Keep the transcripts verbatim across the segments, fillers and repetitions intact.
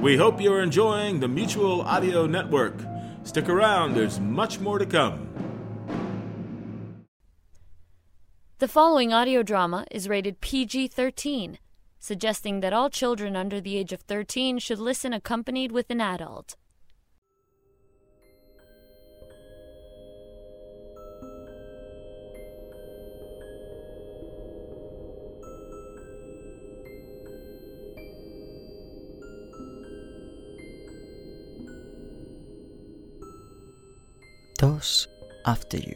We hope you're enjoying the Mutual Audio Network. Stick around, there's much more to come. The following audio drama is rated P G thirteen, suggesting that all children under the age of thirteen should listen accompanied with an adult. Dose After You.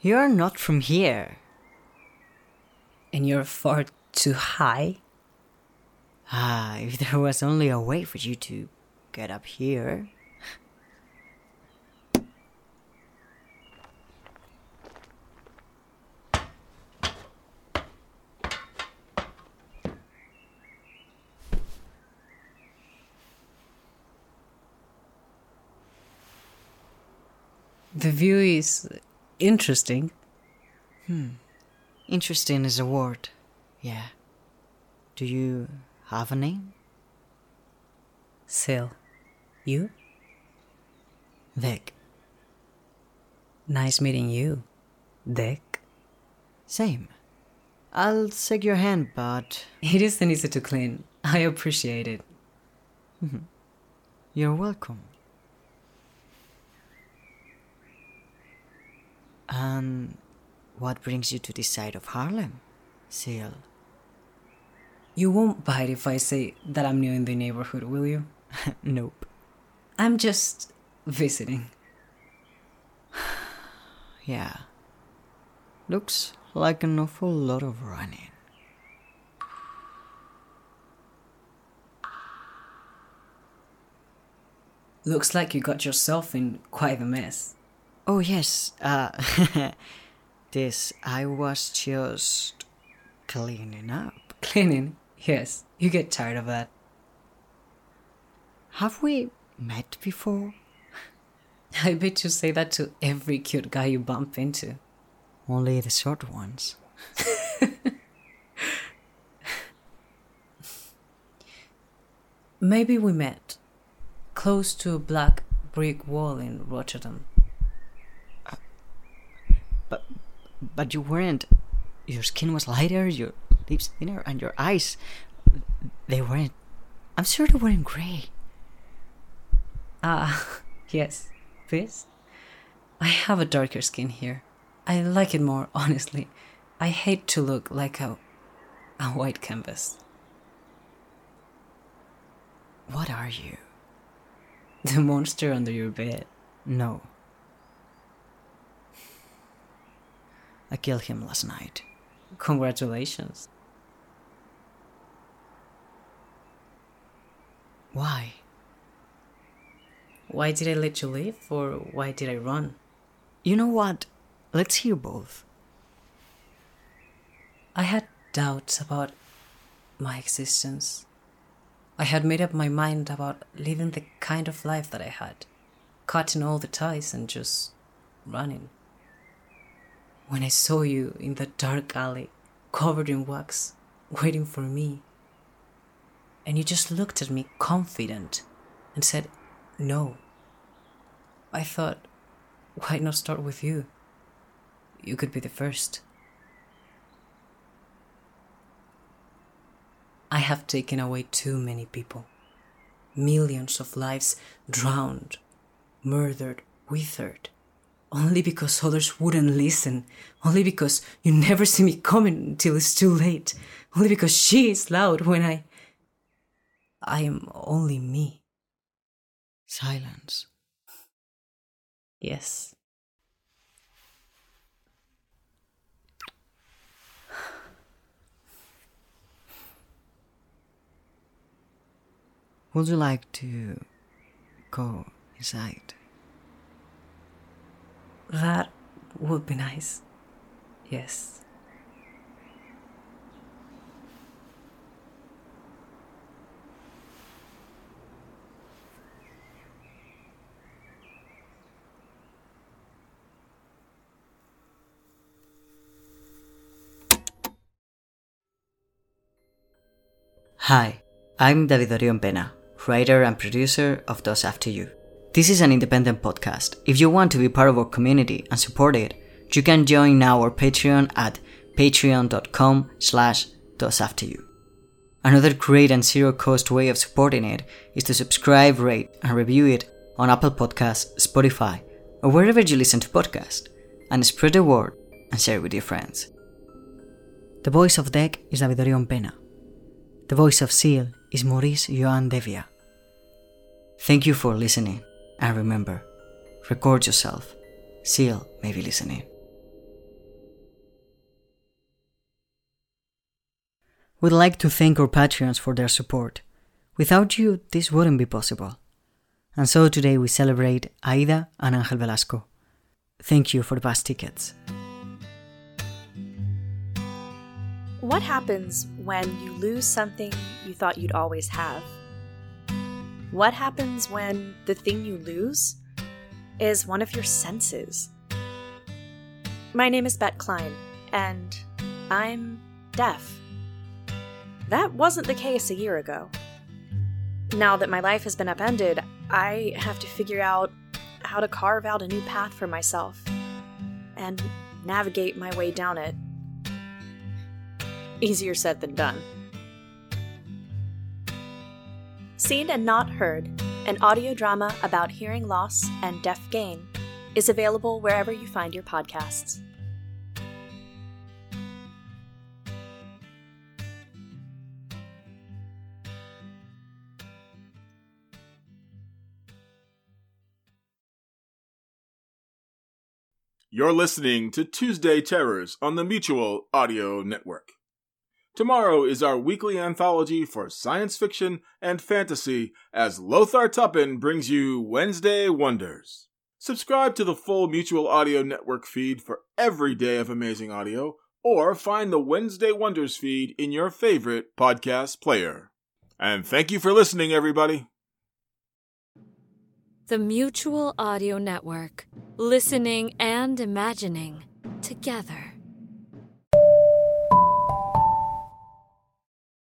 You're not from here. And you're far too high. Ah, if there was only a way for you to get up here. The view is... interesting. Hmm. Interesting is a word. Yeah. Do you have a name? Sil. You? Vic. Nice meeting you, Dick. Same. I'll shake your hand, but... it isn't easy to clean. I appreciate it. You're welcome. And what brings you to this side of Harlem, Seal? You won't bite if I say that I'm new in the neighborhood, will you? Nope. I'm just visiting. Yeah. Looks like an awful lot of running. Looks like you got yourself in quite a mess. Oh, yes, uh, this, I was just cleaning up. Cleaning? Yes, you get tired of that. Have we met before? I bet you say that to every cute guy you bump into. Only the short ones. Maybe we met close to a black brick wall in Rotterdam. But but you weren't. Your skin was lighter, your lips thinner, and your eyes, they weren't... I'm sure they weren't grey. Ah, yes. This? I have a darker skin here. I like it more, honestly. I hate to look like a, a white canvas. What are you? The monster under your bed? No. I killed him last night. Congratulations. Why? Why did I let you leave, or why did I run? You know what? Let's hear both. I had doubts about my existence. I had made up my mind about living the kind of life that I had, cutting all the ties and just running. When I saw you in that dark alley, covered in wax, waiting for me, and you just looked at me confident and said, no. I thought, why not start with you? You could be the first. I have taken away too many people. Millions of lives drowned, murdered, withered. Only because others wouldn't listen. Only because you never see me coming until it's too late. Only because she is loud when I... I am only me. Silence. Yes. Would you like to go inside? That would be nice. Yes. Hi, I'm David Orion Pena, writer and producer of Dose After You. This is an independent podcast. If you want to be part of our community and support it, you can join now our Patreon at patreon.com slash doseafteryou. Another great and zero-cost way of supporting it is to subscribe, rate, and review it on Apple Podcasts, Spotify, or wherever you listen to podcasts, and spread the word and share it with your friends. The voice of Deck is David Orion Pena. The voice of Seal is Maurice Joan Devia. Thank you for listening. And remember, record yourself. Seal may be listening. We'd like to thank our Patreons for their support. Without you, this wouldn't be possible. And so today we celebrate Aida and Ángel Velasco. Thank you for the past tickets. What happens when you lose something you thought you'd always have? What happens when the thing you lose is one of your senses? My name is Bette Klein, and I'm deaf. That wasn't the case a year ago. Now that my life has been upended, I have to figure out how to carve out a new path for myself and navigate my way down it. Easier said than done. Seen and Not Heard, an audio drama about hearing loss and deaf gain, is available wherever you find your podcasts. You're listening to Tuesday Terrors on the Mutual Audio Network. Tomorrow is our weekly anthology for science fiction and fantasy as Lothar Tuppen brings you Wednesday Wonders. Subscribe to the full Mutual Audio Network feed for every day of amazing audio, or find the Wednesday Wonders feed in your favorite podcast player. And thank you for listening, everybody. The Mutual Audio Network. Listening and imagining together.